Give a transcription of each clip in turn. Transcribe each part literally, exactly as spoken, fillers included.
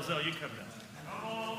Dalzell, you come down.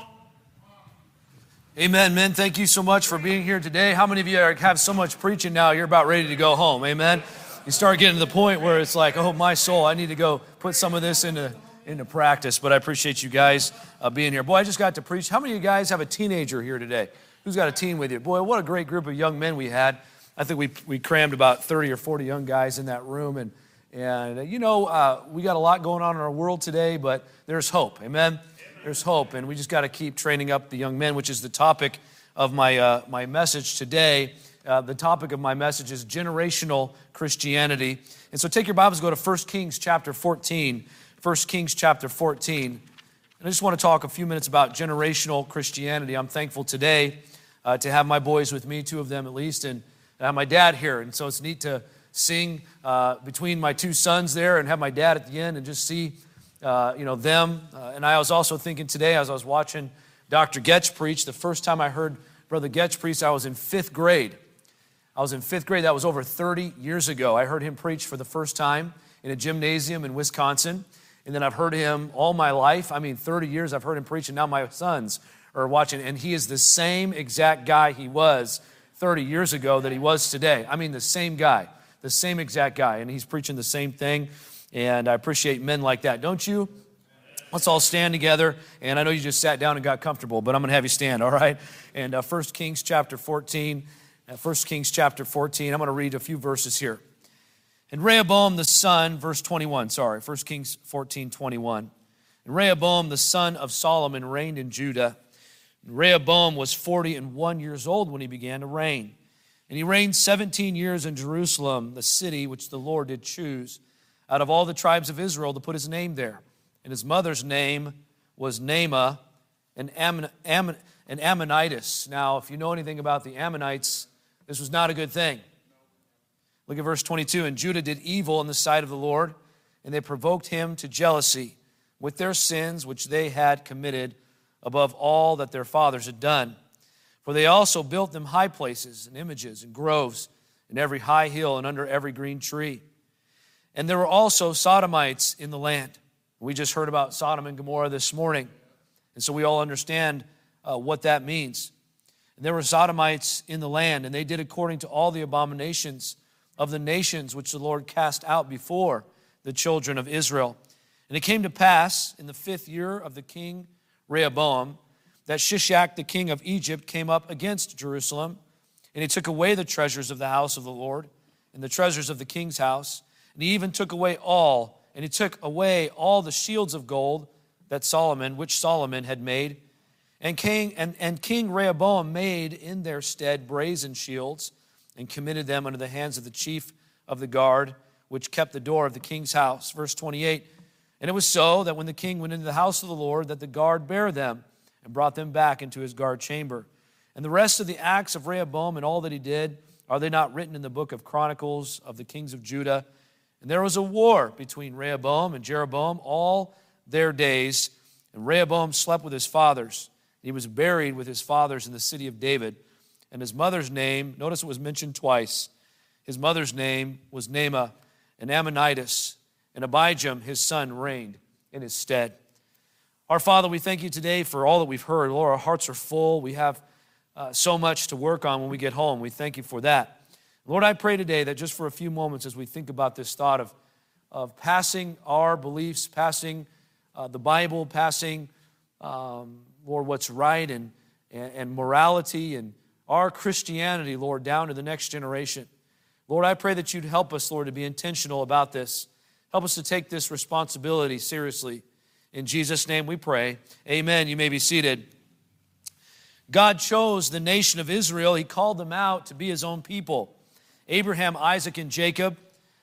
Amen, men. Thank you so much for being here today. How many of you are, have so much preaching now, you're about ready to go home? Amen. You start getting to the point where it's like, oh, my soul, I need to go put some of this into, into practice. But I appreciate you guys uh, being here. Boy, I just got to preach. How many of you guys have a teenager here today? Who's got a teen with you? Boy, what a great group of young men we had. I think we we crammed about thirty or forty young guys in that room. And, and you know, uh, we got a lot going on in our world today, but there's hope. Amen? Amen. There's hope. And we just got to keep training up the young men, which is the topic of my uh, my message today. Uh, the topic of my message is generational Christianity. And so take your Bibles, go to First Kings chapter fourteen. First Kings chapter fourteen. And I just want to talk a few minutes about generational Christianity. I'm thankful today uh, to have my boys with me, two of them at least, and I have my dad here. And so it's neat to sing uh, between my two sons there and have my dad at the end and just see uh, you know, them. Uh, and I was also thinking today as I was watching Doctor Goetsch preach, the first time I heard Brother Goetsch preach, I was in fifth grade. I was in fifth grade, that was over thirty years ago. I heard him preach for the first time in a gymnasium in Wisconsin. And then I've heard him all my life. I mean, thirty years I've heard him preach, and now my sons are watching. And he is the same exact guy he was thirty years ago that he was today. I mean, the same guy, the same exact guy. And he's preaching the same thing. And I appreciate men like that, don't you? Let's all stand together. And I know you just sat down and got comfortable, but I'm going to have you stand, all right? And uh, First Kings chapter fourteen. First Kings chapter fourteen, I'm going to read a few verses here. And Rehoboam the son, verse twenty-one, sorry, First Kings fourteen, twenty-one. And Rehoboam the son of Solomon reigned in Judah. And Rehoboam was forty and one years old when he began to reign. And he reigned seventeen years in Jerusalem, the city which the Lord did choose out of all the tribes of Israel to put his name there. And his mother's name was Naamah, an Ammon, Ammon, an Ammonitess. Now, if you know anything about the Ammonites, this was not a good thing. Look at verse twenty-two. And Judah did evil in the sight of the Lord, and they provoked him to jealousy with their sins which they had committed above all that their fathers had done. For they also built them high places and images and groves in every high hill and under every green tree. And there were also Sodomites in the land. We just heard about Sodom and Gomorrah this morning, and so we all understand uh, what that means. And there were Sodomites in the land, and they did according to all the abominations of the nations which the Lord cast out before the children of Israel. And it came to pass in the fifth year of the king Rehoboam that Shishak the king of Egypt came up against Jerusalem, and he took away the treasures of the house of the Lord and the treasures of the king's house, and he even took away all, and he took away all the shields of gold that Solomon, which Solomon had made. And King, and, and King Rehoboam made in their stead brazen shields and committed them under the hands of the chief of the guard, which kept the door of the king's house. Verse twenty-eight, and it was so that when the king went into the house of the Lord, that the guard bare them and brought them back into his guard chamber. And the rest of the acts of Rehoboam and all that he did, are they not written in the book of Chronicles of the kings of Judah? And there was a war between Rehoboam and Jeroboam all their days. And Rehoboam slept with his fathers. He was buried with his fathers in the city of David. And his mother's name, notice it was mentioned twice, his mother's name was Naamah, an Ammonitess, and Abijam, his son, reigned in his stead. Our Father, we thank you today for all that we've heard. Lord, our hearts are full. We have uh, so much to work on when we get home. We thank you for that. Lord, I pray today that just for a few moments as we think about this thought of, of passing our beliefs, passing uh, the Bible, passing... Um, Lord, what's right and, and, and morality and our Christianity, Lord, down to the next generation. Lord, I pray that you'd help us, Lord, to be intentional about this. Help us to take this responsibility seriously. In Jesus' name we pray. Amen. You may be seated. God chose the nation of Israel. He called them out to be his own people. Abraham, Isaac, and Jacob,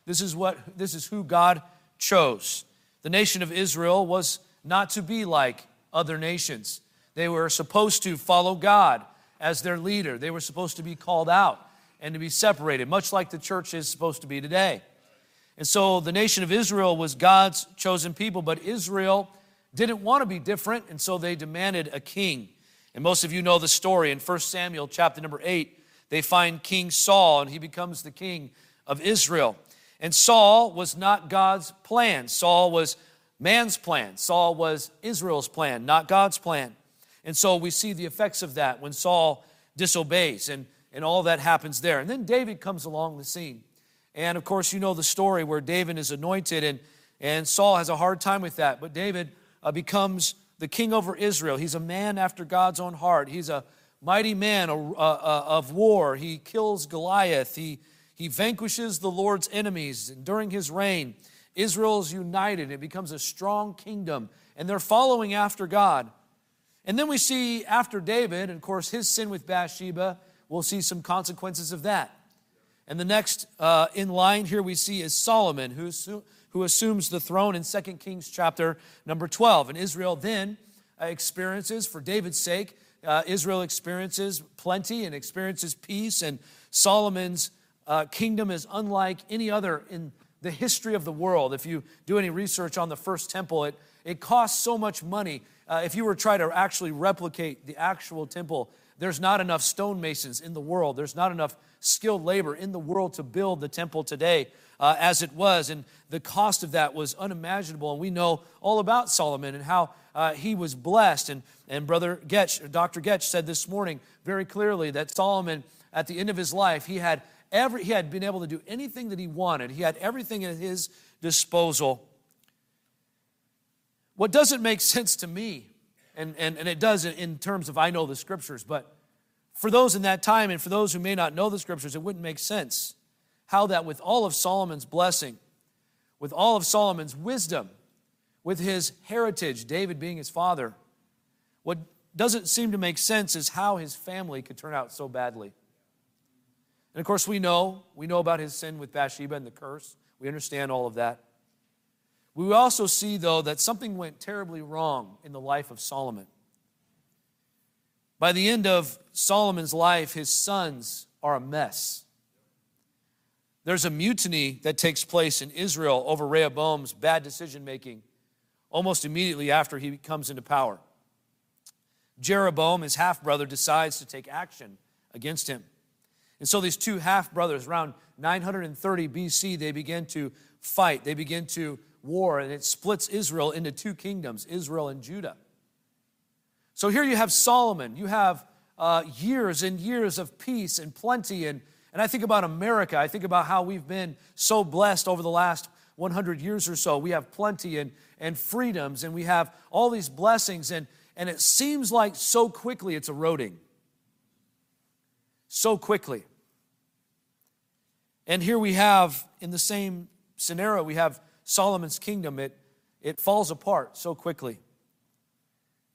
this is what this is who God chose. The nation of Israel was not to be like other nations. They were supposed to follow God as their leader. They were supposed to be called out and to be separated, much like the church is supposed to be today. And so the nation of Israel was God's chosen people, but Israel didn't want to be different, and so they demanded a king. And most of you know the story. In First Samuel chapter number eight, they find King Saul, and he becomes the king of Israel. And Saul was not God's plan. Saul was man's plan. Saul was Israel's plan, not God's plan. And so we see the effects of that when Saul disobeys, and, and all that happens there. And then David comes along the scene. And, of course, you know the story where David is anointed, and, and Saul has a hard time with that. But David uh, becomes the king over Israel. He's a man after God's own heart. He's a mighty man uh, uh, of war. He kills Goliath. He, he vanquishes the Lord's enemies. And during his reign, Israel is united. It becomes a strong kingdom, and they're following after God. And then we see after David, and of course his sin with Bathsheba, we'll see some consequences of that. And the next uh, in line here we see is Solomon, who, who assumes the throne in Second Kings chapter number twelve. And Israel then experiences, for David's sake, uh, Israel experiences plenty and experiences peace. And Solomon's uh, kingdom is unlike any other in the history of the world. If you do any research on the first temple, it, it costs so much money. Uh, if you were to try to actually replicate the actual temple, there's not enough stonemasons in the world. There's not enough skilled labor in the world to build the temple today uh, as it was. And the cost of that was unimaginable. And we know all about Solomon and how uh, he was blessed. And, and Brother Goetsch, Doctor Goetsch said this morning very clearly that Solomon, at the end of his life, he had Every, he had been able to do anything that he wanted. He had everything at his disposal. What doesn't make sense to me, and, and, and it does in terms of I know the Scriptures, but for those in that time and for those who may not know the Scriptures, it wouldn't make sense how that with all of Solomon's blessing, with all of Solomon's wisdom, with his heritage, David being his father, what doesn't seem to make sense is how his family could turn out so badly. And, of course, we know, we know about his sin with Bathsheba and the curse. We understand all of that. We also see, though, that something went terribly wrong in the life of Solomon. By the end of Solomon's life, his sons are a mess. There's a mutiny that takes place in Israel over Rehoboam's bad decision-making almost immediately after he comes into power. Jeroboam, his half-brother, decides to take action against him. And so these two half-brothers, around nine hundred thirty B C, they begin to fight. They begin to war, and it splits Israel into two kingdoms, Israel and Judah. So here you have Solomon. You have uh, years and years of peace and plenty. And, and I think about America. I think about how we've been so blessed over the last one hundred years or so. We have plenty and, and freedoms, and we have all these blessings. And, and it seems like so quickly it's eroding. So quickly. And here we have, in the same scenario, we have Solomon's kingdom. It, it falls apart so quickly.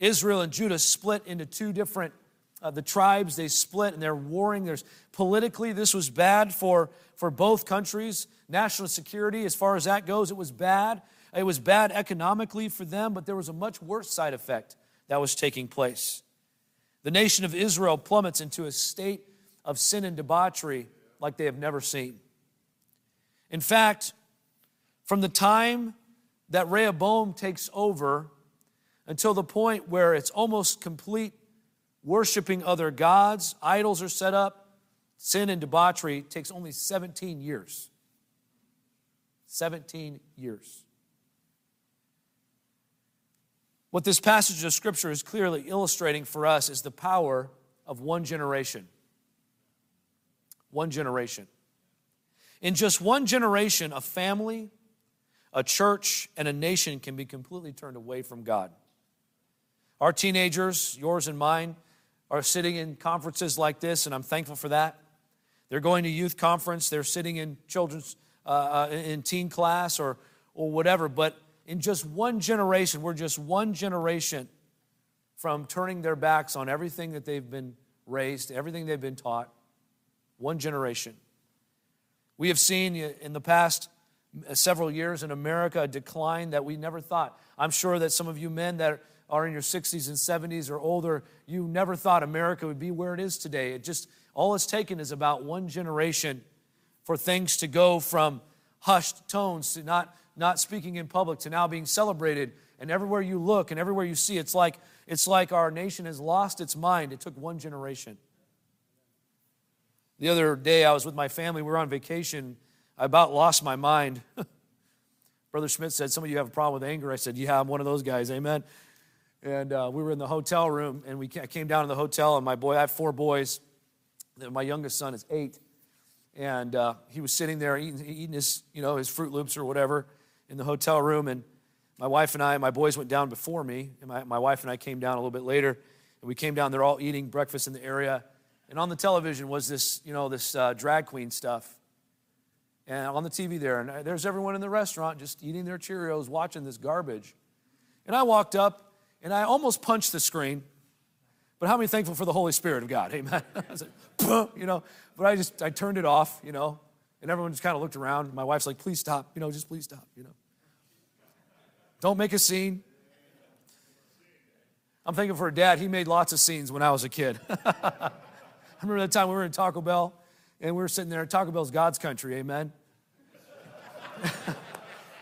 Israel and Judah split into two different, uh, the tribes, they split and they're warring. There's politically, this was bad for, for both countries. National security, as far as that goes, it was bad. It was bad economically for them, but there was a much worse side effect that was taking place. The nation of Israel plummets into a state of sin and debauchery like they have never seen. In fact, from the time that Rehoboam takes over until the point where it's almost complete worshiping other gods, idols are set up, sin and debauchery takes only seventeen years. seventeen years. What this passage of Scripture is clearly illustrating for us is the power of one generation. One generation. In just one generation, a family, a church, and a nation can be completely turned away from God. Our teenagers, yours and mine, are sitting in conferences like this, and I'm thankful for that. They're going to youth conference, they're sitting in children's, uh, in teen class or, or whatever, but in just one generation, we're just one generation from turning their backs on everything that they've been raised, everything they've been taught. One generation. We have seen in the past several years in America a decline that we never thought. I'm sure that some of you men that are in your sixties and seventies or older, you never thought America would be where it is today. It just, all it's taken is about one generation for things to go from hushed tones to not, not speaking in public to now being celebrated. And everywhere you look and everywhere you see, it's like, it's like our nation has lost its mind. It took one generation. The other day, I was with my family. We were on vacation. I about lost my mind. Brother Schmidt said, some of you have a problem with anger. I said, yeah, I'm one of those guys, amen. And uh, we were in the hotel room, and we I came down to the hotel, and my boy, I have four boys. My youngest son is eight, and uh, he was sitting there eating, eating his, you know, his Fruit Loops or whatever in the hotel room, and my wife and I, my boys went down before me, and my, my wife and I came down a little bit later, and we came down, they're all eating breakfast in the area, and on the television was this, you know, this uh, drag queen stuff, and on the T V there, and there's everyone in the restaurant just eating their Cheerios, watching this garbage, and I walked up, and I almost punched the screen, but how many thankful for the Holy Spirit of God, amen? I was like, you know, but I just, I turned it off, you know, and everyone just kind of looked around, my wife's like, please stop, you know, just please stop, you know. Don't make a scene. I'm thinking for a dad, he made lots of scenes when I was a kid. I remember that time we were in Taco Bell, and we were sitting there, Taco Bell's God's country, amen?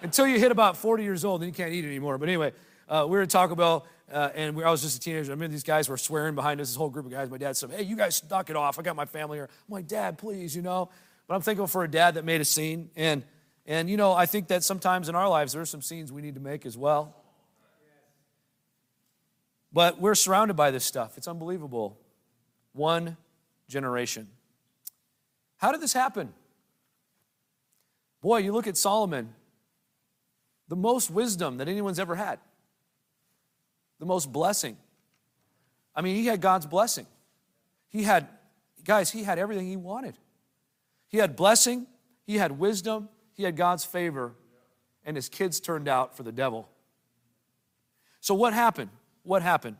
Until you hit about forty years old, then you can't eat anymore. But anyway, uh, we were at Taco Bell, uh, and we, I was just a teenager. I remember these guys were swearing behind us, this whole group of guys. My dad said, hey, you guys knock it off. I got my family here. I'm like, Dad, please, you know. But I'm thankful for a dad that made a scene, and And, you know, I think that sometimes in our lives there are some scenes we need to make as well. But we're surrounded by this stuff. It's unbelievable. One generation. How did this happen? Boy, you look at Solomon, the most wisdom that anyone's ever had, the most blessing. I mean, he had God's blessing. He had, guys, he had everything he wanted. He had blessing, he had wisdom, he had God's favor, and his kids turned out for the devil. So what happened? What happened?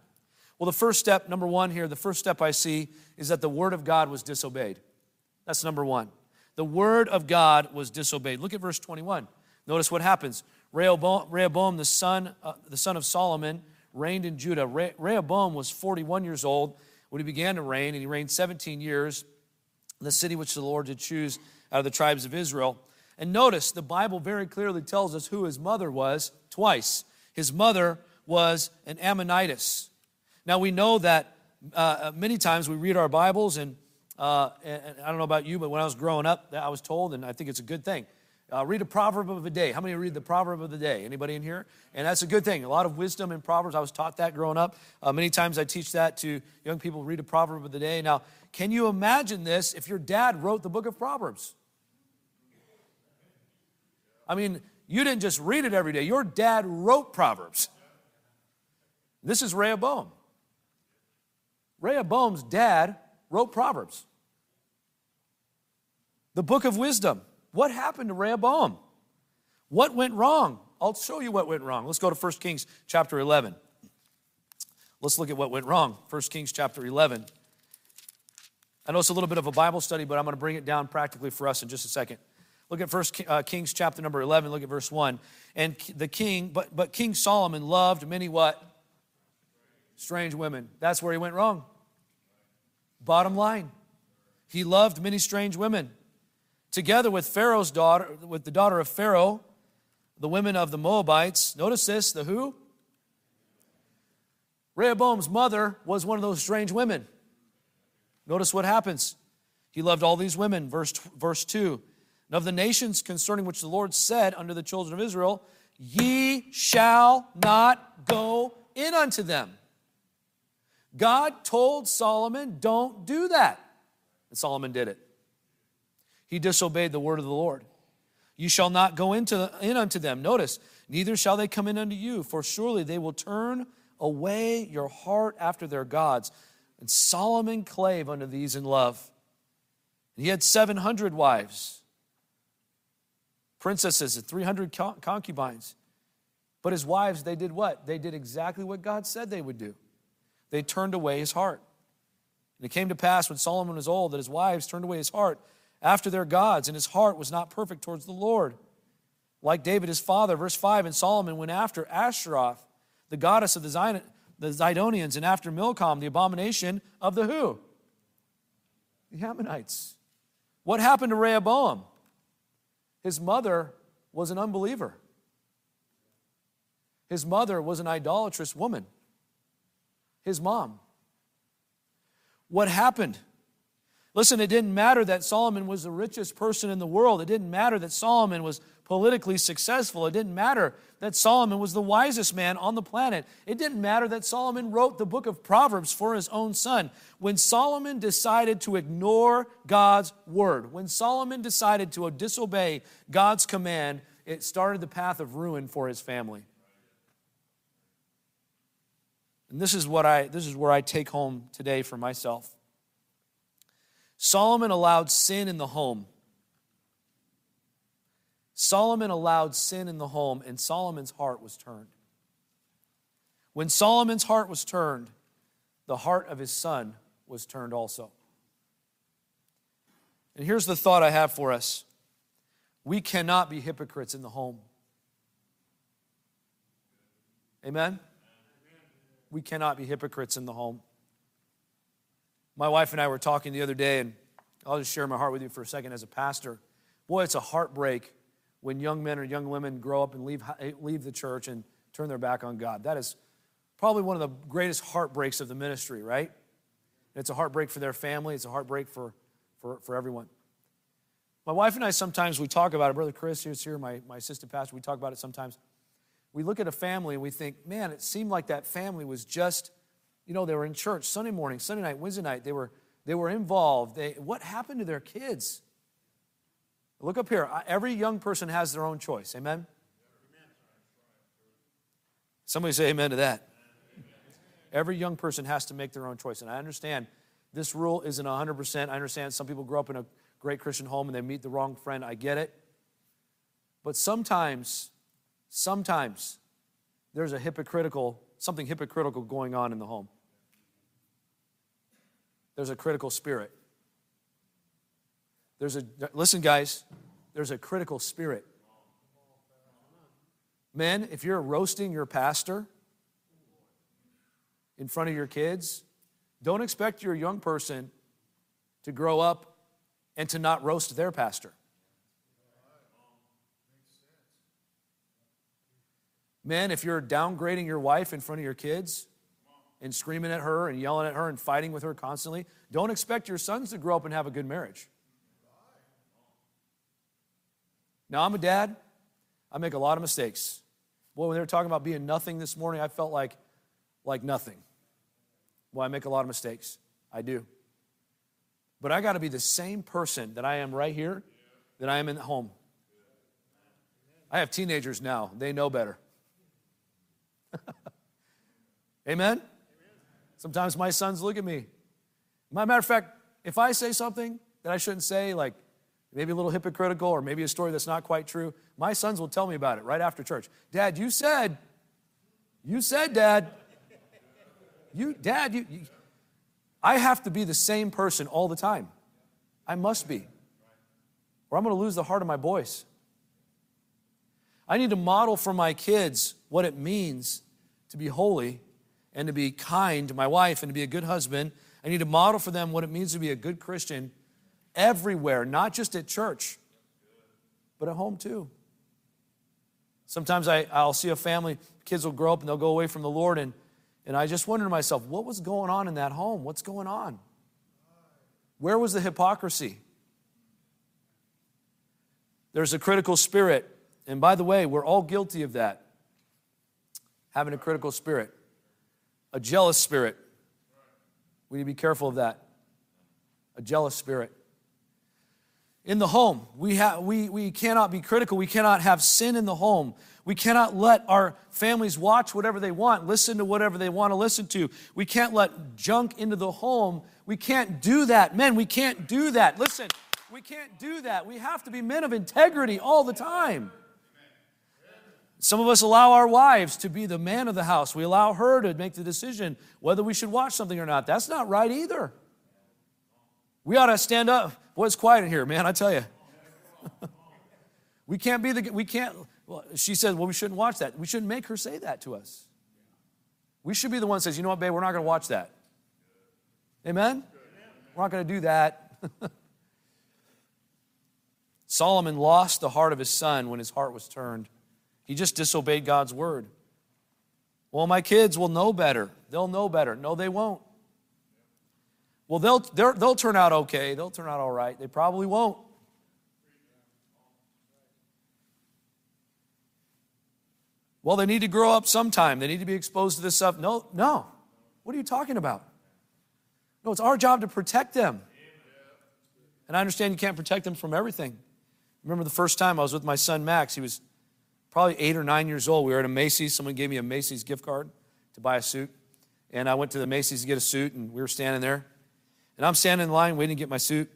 Well, the first step, number one here, the first step I see is that the word of God was disobeyed. That's number one. The word of God was disobeyed. Look at verse twenty-one. Notice what happens. Rehoboam, Rehoboam the, son, uh, the son of Solomon, reigned in Judah. Re- Rehoboam was forty-one years old when he began to reign, and he reigned seventeen years in the city which the Lord did choose out of the tribes of Israel. And notice, the Bible very clearly tells us who his mother was twice. His mother was an Ammonitess. Now, we know that uh, many times we read our Bibles, and, uh, and I don't know about you, but when I was growing up, I was told, and I think it's a good thing, uh, read a proverb of the day. How many read the proverb of the day? Anybody in here? And that's a good thing. A lot of wisdom in Proverbs. I was taught that growing up. Uh, many times I teach that to young people, read a proverb of the day. Now, can you imagine this if your dad wrote the book of Proverbs? I mean, you didn't just read it every day. Your dad wrote Proverbs. This is Rehoboam. Rehoboam's dad wrote Proverbs. The book of wisdom. What happened to Rehoboam? What went wrong? I'll show you what went wrong. Let's go to First Kings chapter eleven. Let's look at what went wrong. First Kings chapter eleven. I know it's a little bit of a Bible study, but I'm going to bring it down practically for us in just a second. Look at First Kings chapter number eleven, look at verse one. And the king, but, but King Solomon loved many what? Strange women. That's where he went wrong. Bottom line, he loved many strange women. Together with Pharaoh's daughter, with the daughter of Pharaoh, the women of the Moabites. Notice this, the who? Rehoboam's mother was one of those strange women. Notice what happens. He loved all these women, verse, verse two. And of the nations concerning which the Lord said unto the children of Israel, ye shall not go in unto them. God told Solomon, don't do that. And Solomon did it. He disobeyed the word of the Lord. You shall not go into the, in unto them. Notice, neither shall they come in unto you, for surely they will turn away your heart after their gods. And Solomon clave unto these in love. And he had seven hundred wives, princesses, and three hundred concubines. But his wives, they did what? They did exactly what God said they would do. They turned away his heart. And it came to pass when Solomon was old that his wives turned away his heart after their gods, and his heart was not perfect towards the Lord. Like David his father, verse five, and Solomon went after Ashtaroth, the goddess of the Zidon- the Zidonians, and after Milcom, the abomination of the who? The Ammonites. What happened to Rehoboam? His mother was an unbeliever. His mother was an idolatrous woman. His mom. What happened? Listen, it didn't matter that Solomon was the richest person in the world. It didn't matter that Solomon was politically successful. It didn't matter that Solomon was the wisest man on the planet. It didn't matter that Solomon wrote the book of Proverbs for his own son. When Solomon decided to ignore God's word, when Solomon decided to disobey God's command, it started the path of ruin for his family. And this is what I this is where I take home today for myself. Solomon allowed sin in the home. Solomon allowed sin in the home, and Solomon's heart was turned. When Solomon's heart was turned, the heart of his son was turned also. And here's the thought I have for us. We cannot be hypocrites in the home. Amen? We cannot be hypocrites in the home. My wife and I were talking the other day, and I'll just share my heart with you for a second as a pastor. Boy, it's a heartbreak when young men or young women grow up and leave, leave the church and turn their back on God. That is probably one of the greatest heartbreaks of the ministry, right? And it's a heartbreak for their family. It's a heartbreak for, for, for everyone. My wife and I sometimes, we talk about it. Brother Chris is here, my, my assistant pastor. We talk about it sometimes. We look at a family and we think, man, it seemed like that family was just, you know, they were in church Sunday morning, Sunday night, Wednesday night. They were, they were involved. They, what happened to their kids? Look up here. Every young person has their own choice. Amen? Somebody say amen to that. Every young person has to make their own choice. And I understand this rule isn't one hundred percent. I understand some people grow up in a great Christian home and they meet the wrong friend. I get it. But sometimes, sometimes there's a hypocritical, something hypocritical going on in the home. There's a critical spirit. There's a, listen guys, there's a critical spirit. Men, if you're roasting your pastor in front of your kids, don't expect your young person to grow up and to not roast their pastor. Men, if you're downgrading your wife in front of your kids and screaming at her and yelling at her and fighting with her constantly, don't expect your sons to grow up and have a good marriage. Now, I'm a dad. I make a lot of mistakes. Boy, when they were talking about being nothing this morning, I felt like, like nothing. Well, I make a lot of mistakes. I do. But I got to be the same person that I am right here, that I am in the home. I have teenagers now. They know better. Amen? Sometimes my sons look at me. As a matter of fact, if I say something that I shouldn't say, like, maybe a little hypocritical or maybe a story that's not quite true, my sons will tell me about it right after church. Dad, you said, you said, Dad. You, Dad, you, you. I have to be the same person all the time. I must be. Or I'm going to lose the heart of my boys. I need to model for my kids what it means to be holy and to be kind to my wife and to be a good husband. I need to model for them what it means to be a good Christian everywhere, not just at church, but at home too. Sometimes I, I'll see a family, kids will grow up and they'll go away from the Lord, and, and I just wonder to myself, what was going on in that home? What's going on? Where was the hypocrisy? There's a critical spirit, and by the way, we're all guilty of that, having a critical spirit, a jealous spirit. We need to be careful of that, a jealous spirit. In the home, we, ha- we, we cannot be critical. We cannot have sin in the home. We cannot let our families watch whatever they want, listen to whatever they want to listen to. We can't let junk into the home. We can't do that. Men, we can't do that. Listen, we can't do that. We have to be men of integrity all the time. Some of us allow our wives to be the man of the house. We allow her to make the decision whether we should watch something or not. That's not right either. We ought to stand up. Boy, it's quiet in here, man, I tell you. we can't be the, we can't, well, she says, well, we shouldn't watch that. We shouldn't make her say that to us. We should be the one that says, you know what, babe, we're not going to watch that. Amen? We're not going to do that. Solomon lost the heart of his son when his heart was turned. He just disobeyed God's word. Well, my kids will know better. They'll know better. No, they won't. well, they'll, they'll turn out okay. They'll turn out all right. They probably won't. Well, they need to grow up sometime. They need to be exposed to this stuff. No, no. What are you talking about? No, it's our job to protect them. And I understand you can't protect them from everything. Remember the first time I was with my son, Max. He was probably eight or nine years old. We were at a Macy's. Someone gave me a Macy's gift card to buy a suit. And I went to the Macy's to get a suit, and we were standing there. And I'm standing in line waiting to get my suit.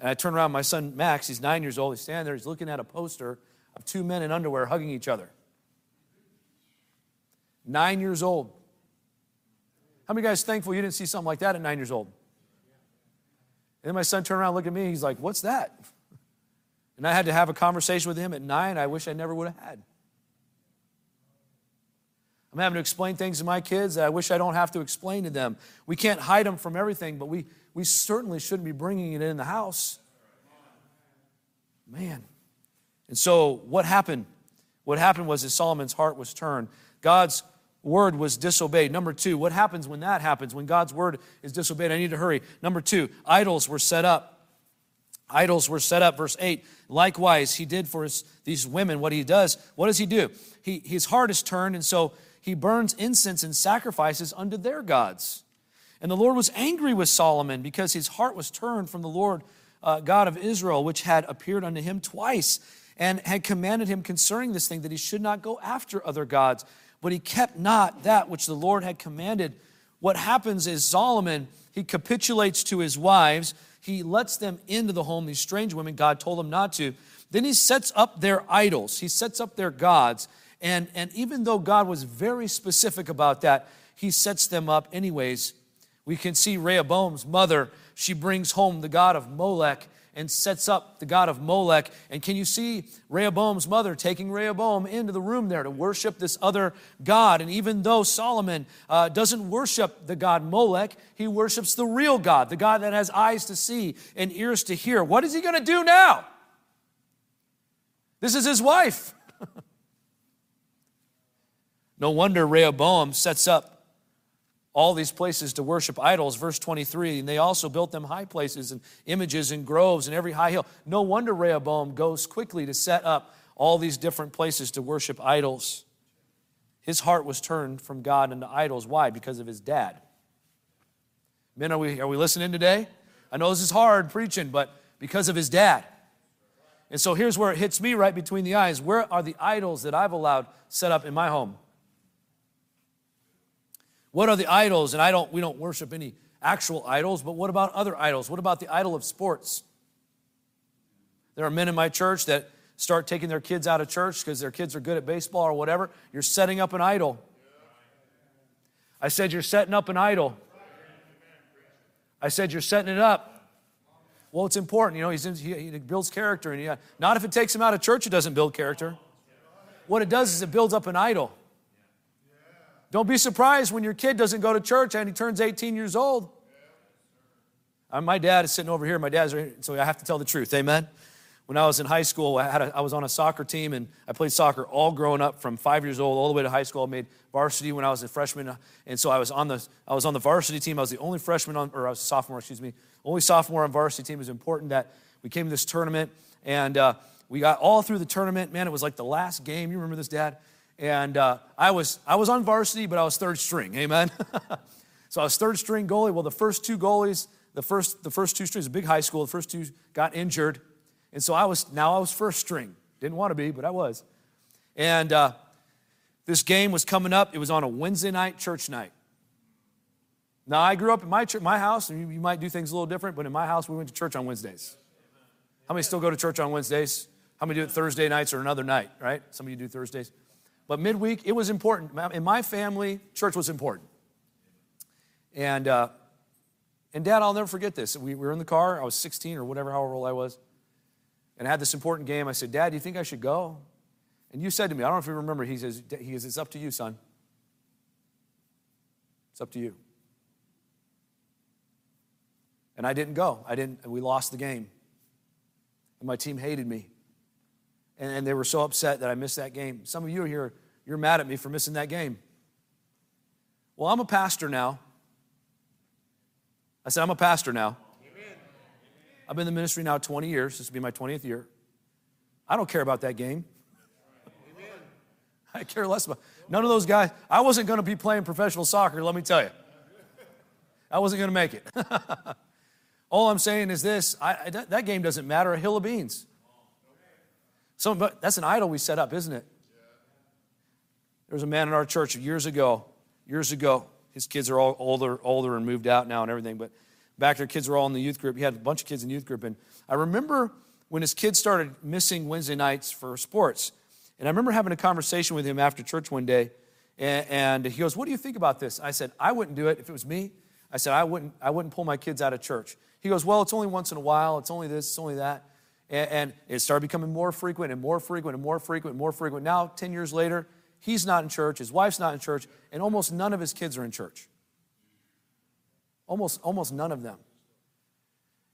And I turn around, my son, Max, he's nine years old. He's standing there. He's looking at a poster of two men in underwear hugging each other. Nine years old. How many of you guys thankful you didn't see something like that at nine years old? And then my son turned around and looked at me. He's like, what's that? And I had to have a conversation with him at nine I wish I never would have had. I'm having to explain things to my kids that I wish I don't have to explain to them. We can't hide them from everything, but we, we certainly shouldn't be bringing it in the house. Man. And so what happened? What happened was that Solomon's heart was turned. God's word was disobeyed. Number two, what happens when that happens? When God's word is disobeyed? I need to hurry. Number two, idols were set up. Idols were set up. Verse eight, likewise, he did for his, these women what he does. What does he do? He, his heart is turned, and so he burns incense and sacrifices unto their gods. And the Lord was angry with Solomon because his heart was turned from the Lord uh, God of Israel, which had appeared unto him twice and had commanded him concerning this thing that he should not go after other gods. But he kept not that which the Lord had commanded. What happens is Solomon, he capitulates to his wives. He lets them into the home, these strange women. God told him not to. Then he sets up their idols. He sets up their gods. And, and even though God was very specific about that, he sets them up anyways. We can see Rehoboam's mother, she brings home the god of Molech and sets up the god of Molech. And can you see Rehoboam's mother taking Rehoboam into the room there to worship this other god? And even though Solomon uh, doesn't worship the god Molech, he worships the real God, the God that has eyes to see and ears to hear. What is he going to do now? This is his wife. No wonder Rehoboam sets up all these places to worship idols. Verse twenty-three, and they also built them high places and images and groves and every high hill. No wonder Rehoboam goes quickly to set up all these different places to worship idols. His heart was turned from God into idols. Why? Because of his dad. Men, are we, are we listening today? I know this is hard preaching, but because of his dad. And so here's where it hits me right between the eyes. Where are the idols that I've allowed set up in my home? What are the idols? And I don't, we don't worship any actual idols, but what about other idols? What about the idol of sports? There are men in my church that start taking their kids out of church because their kids are good at baseball or whatever. You're setting up an idol. I said you're setting up an idol. I said you're setting it up. Well, it's important. You know, he's in, he, he builds character. And he, not if it takes him out of church, it doesn't build character. What it does is it builds up an idol. Don't be surprised when your kid doesn't go to church and he turns eighteen years old. My dad is sitting over here. My dad's right here, so I have to tell the truth. Amen. When I was in high school, I had a, I was on a soccer team, and I played soccer all growing up from five years old all the way to high school. I made varsity when I was a freshman, and so I was on the I was on the varsity team. I was the only freshman on, or I was a sophomore, excuse me, only sophomore on varsity team. It was important that we came to this tournament, and uh, we got all through the tournament. Man, it was like the last game. You remember this, Dad? And uh, I was I was on varsity, but I was third string. Amen. So I was third string goalie. Well, the first two goalies, the first the first two strings, a big high school. The first two got injured, and so I was now I was first string. Didn't want to be, but I was. And uh, this game was coming up. It was on a Wednesday night church night. Now I grew up in my church, my house, and you, you might do things a little different, but in my house we went to church on Wednesdays. How many still go to church on Wednesdays? How many do it Thursday nights or another night? Right? Some of you do Thursdays. But midweek, it was important. In my family, church was important. And uh, and Dad, I'll never forget this. We were in the car. I was sixteen or whatever, however old I was. And I had this important game. I said, Dad, do you think I should go? And you said to me, I don't know if you remember, he says, he says it's up to you, son. It's up to you. And I didn't go. I didn't. And we lost the game. And my team hated me. And they were so upset that I missed that game. Some of you are here, you're mad at me for missing that game. Well, I'm a pastor now. I said, I'm a pastor now. Amen. I've been in the ministry now twenty years. This will be my twentieth year. I don't care about that game. Amen. I care less about none of those guys. I wasn't going to be playing professional soccer, let me tell you. I wasn't going to make it. All I'm saying is this, I, I, that, that game doesn't matter, a hill of beans. So, but that's an idol we set up, isn't it? There was a man in our church years ago, years ago. His kids are all older, older and moved out now and everything, but back their kids were all in the youth group. He had a bunch of kids in the youth group, and I remember when his kids started missing Wednesday nights for sports, and I remember having a conversation with him after church one day, and, and he goes, what do you think about this? I said, I wouldn't do it if it was me. I said, I wouldn't I wouldn't pull my kids out of church. He goes, well, it's only once in a while. It's only this, it's only that. And, and it started becoming more frequent and more frequent and more frequent and more frequent. Now, ten years later, he's not in church, his wife's not in church, and almost none of his kids are in church. Almost, almost none of them.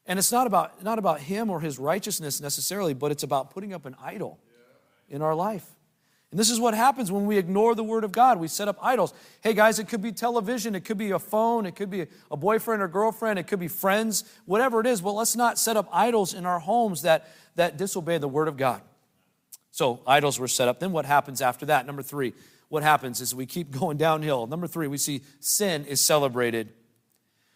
And it's not about, not about him or his righteousness necessarily, but it's about putting up an idol in our life. And this is what happens when we ignore the word of God. We set up idols. Hey guys, it could be television, it could be a phone, it could be a boyfriend or girlfriend, it could be friends, whatever it is. Well, let's not set up idols in our homes that, that disobey the word of God. So idols were set up. Then what happens after that? Number three, what happens is we keep going downhill. Number three, we see sin is celebrated.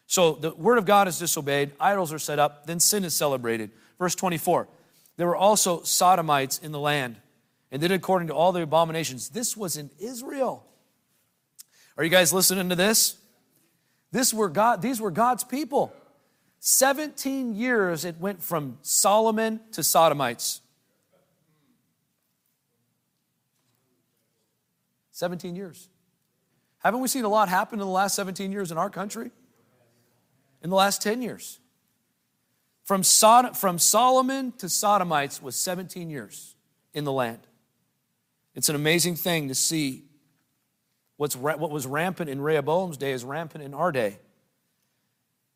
So the word of God is disobeyed, idols are set up, then sin is celebrated. Verse twenty-four, there were also sodomites in the land, and then according to all the abominations. This was in Israel. Are you guys listening to this? This were God, these were God's people. seventeen years it went from Solomon to sodomites. seventeen years. Haven't we seen a lot happen in the last seventeen years in our country? In the last ten years. From, Sodom, from Solomon to sodomites was seventeen years in the land. It's an amazing thing to see what's, what was rampant in Rehoboam's day is rampant in our day.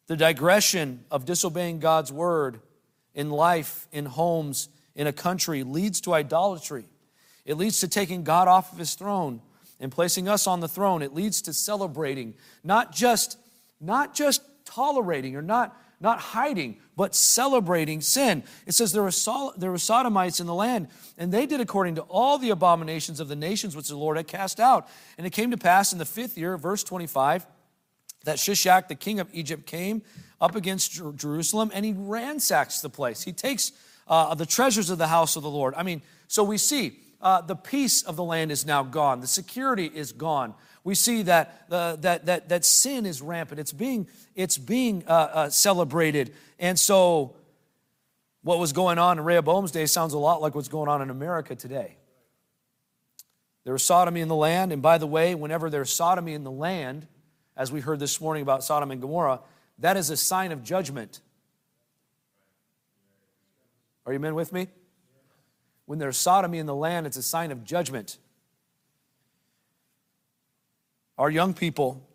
The digression of disobeying God's word in life, in homes, in a country leads to idolatry. It leads to taking God off of his throne and placing us on the throne. It leads to celebrating, not just, not just tolerating or not, not hiding, but celebrating sin. It says there were, sol- there were sodomites in the land, and they did according to all the abominations of the nations which the Lord had cast out. And it came to pass in the fifth year, verse twenty-five, that Shishak, the king of Egypt, came up against Jer- Jerusalem, and he ransacks the place. He takes uh, the treasures of the house of the Lord. I mean, so we see uh, the peace of the land is now gone. The security is gone. We see that, uh, that that that sin is rampant. It's being it's being uh, uh, celebrated, and so what was going on in Rehoboam's day sounds a lot like what's going on in America today. There was sodomy in the land, and by the way, whenever there's sodomy in the land, as we heard this morning about Sodom and Gomorrah, that is a sign of judgment. Are you men with me? When there's sodomy in the land, it's a sign of judgment. Our young people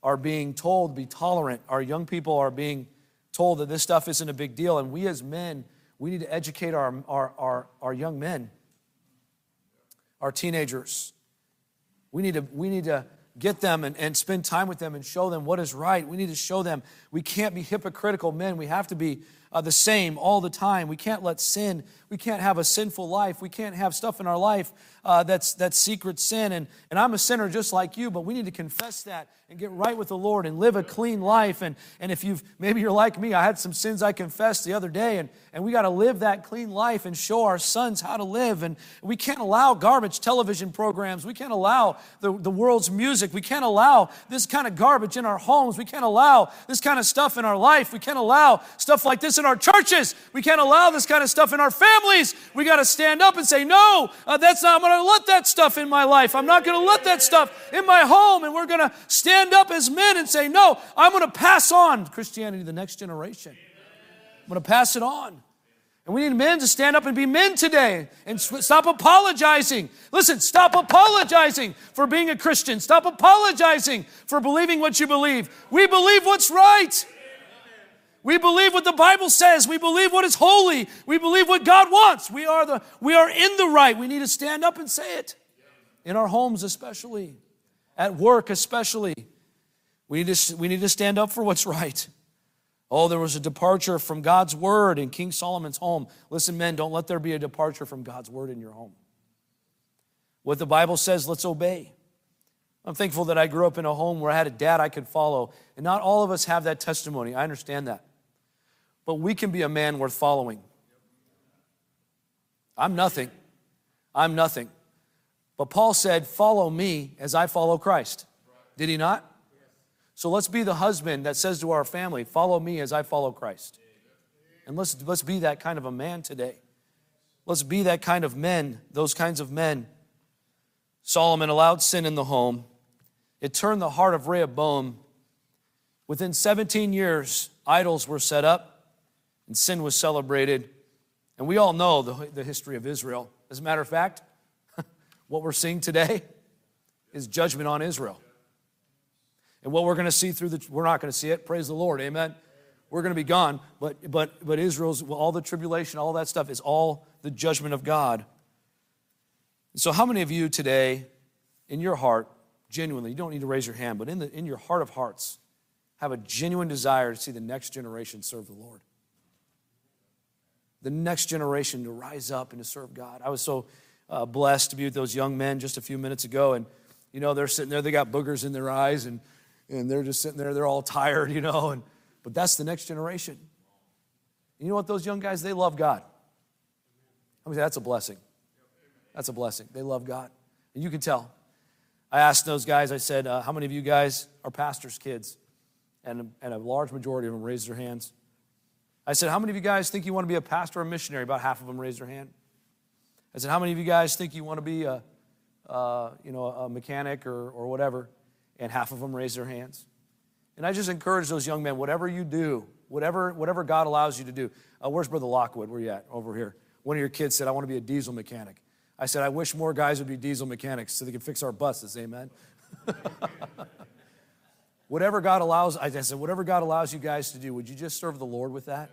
are being told to be tolerant. Our young people are being told that this stuff isn't a big deal. And we as men, we need to educate our, our, our, our young men, our teenagers. We need to, we need to get them and, and spend time with them and show them what is right. We need to show them we can't be hypocritical men. We have to be uh, the same all the time. We can't let sin. We can't have a sinful life. We can't have stuff in our life uh, that's that's secret sin. And, and I'm a sinner just like you, but we need to confess that and get right with the Lord and live a clean life. And, and if you've, maybe you're like me, I had some sins I confessed the other day, and, and we got to live that clean life and show our sons how to live. And we can't allow garbage television programs. We can't allow the, the world's music. We can't allow this kind of garbage in our homes. We can't allow this kind of stuff in our life. We can't allow stuff like this in our churches. We can't allow this kind of stuff in our families. We got to stand up and say, no, uh, that's not, I'm going to let that stuff in my life. I'm not going to let that stuff in my home. And we're going to stand up as men and say, no, I'm going to pass on Christianity to the next generation. I'm going to pass it on. And we need men to stand up and be men today and stop apologizing. Listen, stop apologizing for being a Christian. Stop apologizing for believing what you believe. We believe what's right. We believe what the Bible says. We believe what is holy. We believe what God wants. We are the, we are in the right. We need to stand up and say it. In our homes especially. At work especially. We need to, we need to stand up for what's right. Oh, there was a departure from God's word in King Solomon's home. Listen, men, don't let there be a departure from God's word in your home. What the Bible says, let's obey. I'm thankful that I grew up in a home where I had a dad I could follow. And not all of us have that testimony. I understand that. But we can be a man worth following. I'm nothing. I'm nothing. But Paul said, follow me as I follow Christ. Did he not? So let's be the husband that says to our family, follow me as I follow Christ. And let's, let's be that kind of a man today. Let's be that kind of men, those kinds of men. Solomon allowed sin in the home. It turned the heart of Rehoboam. Within seventeen years, idols were set up and sin was celebrated. And we all know the, the history of Israel. As a matter of fact, what we're seeing today is judgment on Israel. And what we're going to see through the, we're not going to see it, praise the Lord, amen. We're going to be gone, but, but, but Israel's, all the tribulation, all that stuff is all the judgment of God. So how many of you today, in your heart, genuinely, you don't need to raise your hand, but in, the, in your heart of hearts, have a genuine desire to see the next generation serve the Lord? The next generation to rise up and to serve God. I was so uh, blessed to be with those young men just a few minutes ago, and you know, they're sitting there, they got boogers in their eyes, and, and they're just sitting there, they're all tired, you know, and but that's the next generation. And you know what, those young guys, they love God. I mean, that's a blessing. That's a blessing. They love God. And you can tell. I asked those guys, I said, uh, how many of you guys are pastors' kids? And, and a large majority of them raised their hands. I said, how many of you guys think you want to be a pastor or a missionary? About half of them raised their hand. I said, how many of you guys think you want to be a, uh, you know, a mechanic or, or whatever? And half of them raised their hands. And I just encourage those young men, whatever you do, whatever, whatever God allows you to do. Uh, where's Brother Lockwood? Where you at? Over here. One of your kids said, I want to be a diesel mechanic. I said, I wish more guys would be diesel mechanics so they could fix our buses, amen? Whatever God allows, I said, whatever God allows you guys to do, would you just serve the Lord with that?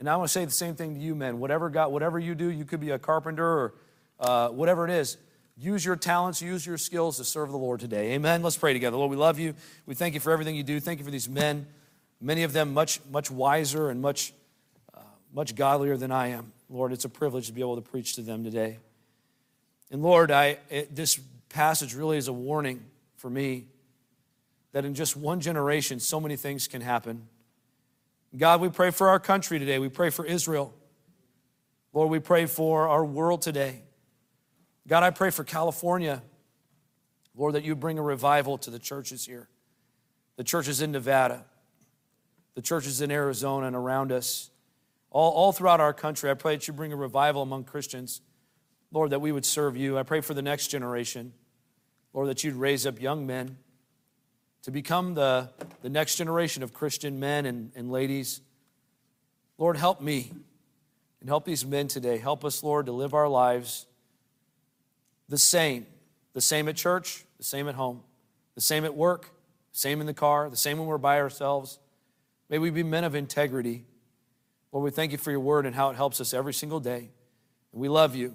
And I want to say the same thing to you, men. Whatever God, whatever you do, you could be a carpenter or uh, whatever it is. Use your talents, use your skills to serve the Lord today, amen? Let's pray together. Lord, we love you. We thank you for everything you do. Thank you for these men, many of them much, much wiser and much, uh, much godlier than I am. Lord, it's a privilege to be able to preach to them today. And Lord, I, it, this passage really is a warning for me that in just one generation, so many things can happen. God, we pray for our country today. We pray for Israel. Lord, we pray for our world today. God, I pray for California. Lord, that you bring a revival to the churches here, the churches in Nevada, the churches in Arizona and around us, all, all throughout our country. I pray that you bring a revival among Christians. Lord, that we would serve you. I pray for the next generation. Lord, that you'd raise up young men to become the, the next generation of Christian men and, and ladies. Lord, help me and help these men today. Help us, Lord, to live our lives the same. The same at church, the same at home, the same at work, the same in the car, the same when we're by ourselves. May we be men of integrity. Lord, we thank you for your word and how it helps us every single day. And we love you.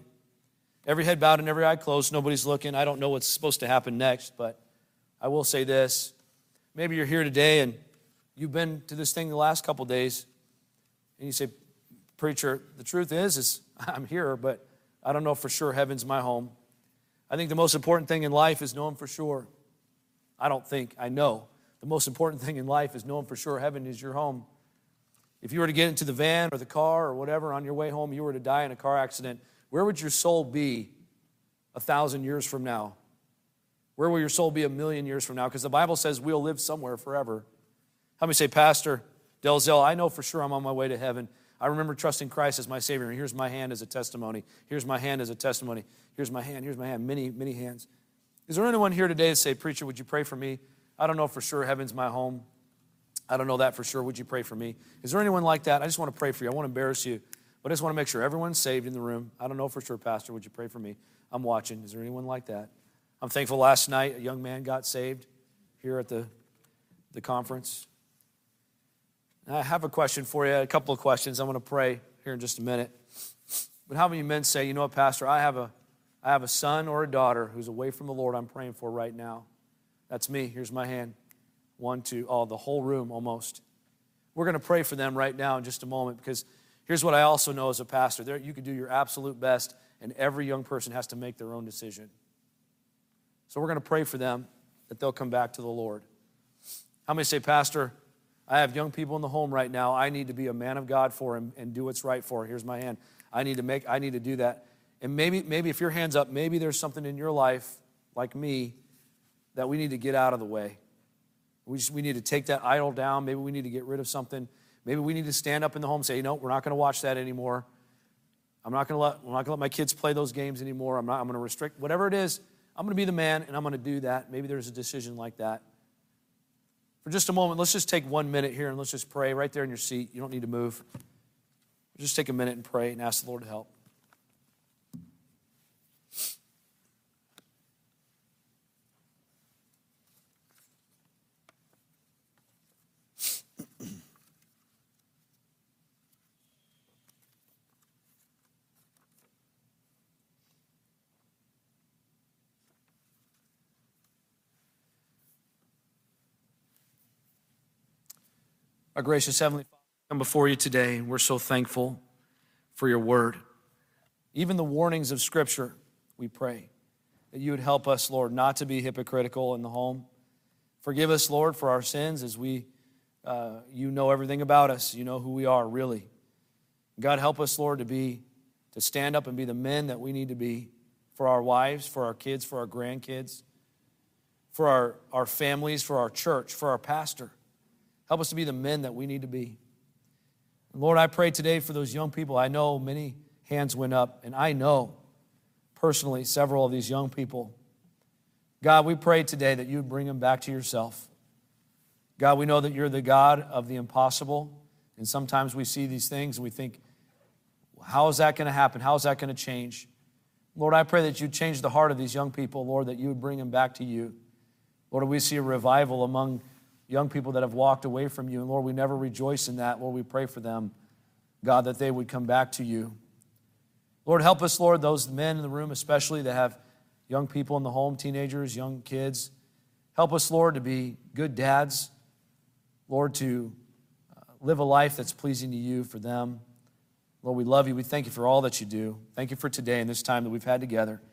Every head bowed and every eye closed. Nobody's looking. I don't know what's supposed to happen next, but I will say this. Maybe you're here today and you've been to this thing the last couple days, and you say, preacher, the truth is, is I'm here, but I don't know for sure heaven's my home. I think the most important thing in life is knowing for sure. I don't think, I know. The most important thing in life is knowing for sure heaven is your home. If you were to get into the van or the car or whatever on your way home, you were to die in a car accident, where would your soul be a thousand years from now? Where will your soul be a million years from now? Because the Bible says we'll live somewhere forever. How many say, Pastor Dalzell, I know for sure I'm on my way to heaven. I remember trusting Christ as my Savior, and here's my hand as a testimony. Here's my hand as a testimony. Here's my hand, here's my hand, many, many hands. Is there anyone here today that say, preacher, would you pray for me? I don't know for sure heaven's my home. I don't know that for sure. Would you pray for me? Is there anyone like that? I just want to pray for you. I want to embarrass you. But I just want to make sure everyone's saved in the room. I don't know for sure, Pastor, would you pray for me? I'm watching. Is there anyone like that? I'm thankful last night a young man got saved here at the, the conference. And I have a question for you, a couple of questions. I'm going to pray here in just a minute. But how many men say, you know what, Pastor, I have a, I have a son or a daughter who's away from the Lord I'm praying for right now. That's me. Here's my hand. One, two, oh, the whole room almost. We're going to pray for them right now in just a moment, because here's what I also know as a pastor. There, you can do your absolute best, and every young person has to make their own decision. So we're going to pray for them that they'll come back to the Lord. How many say, Pastor, I have young people in the home right now. I need to be a man of God for him and do what's right for him. Here's my hand. I need to make, I need to do that. And maybe, maybe if your hand's up, maybe there's something in your life, like me, that we need to get out of the way. We just, we need to take that idol down. Maybe we need to get rid of something. Maybe we need to stand up in the home and say, no, we're not going to watch that anymore. I'm not going to let, I'm not going to let my kids play those games anymore. I'm not, I'm going to restrict, whatever it is, I'm going to be the man and I'm going to do that. Maybe there's a decision like that. For just a moment, let's just take one minute here and let's just pray right there in your seat. You don't need to move. Just take a minute and pray and ask the Lord to help. Our gracious Heavenly Father, we come before you today, and we're so thankful for your word. Even the warnings of Scripture, we pray that you would help us, Lord, not to be hypocritical in the home. Forgive us, Lord, for our sins, as we, uh, you know everything about us. You know who we are, really. God, help us, Lord, to be, to stand up and be the men that we need to be for our wives, for our kids, for our grandkids, for our, our families, for our church, for our pastor. Help us to be the men that we need to be. Lord, I pray today for those young people. I know many hands went up, and I know personally several of these young people. God, we pray today that you would bring them back to yourself. God, we know that you're the God of the impossible, and sometimes we see these things and we think, how is that going to happen? How is that going to change? Lord, I pray that you change the heart of these young people, Lord, that you would bring them back to you. Lord, we see a revival among young people that have walked away from you. And Lord, we never rejoice in that. Lord, we pray for them, God, that they would come back to you. Lord, help us, Lord, those men in the room especially that have young people in the home, teenagers, young kids. Help us, Lord, to be good dads. Lord, to live a life that's pleasing to you for them. Lord, we love you. We thank you for all that you do. Thank you for today and this time that we've had together.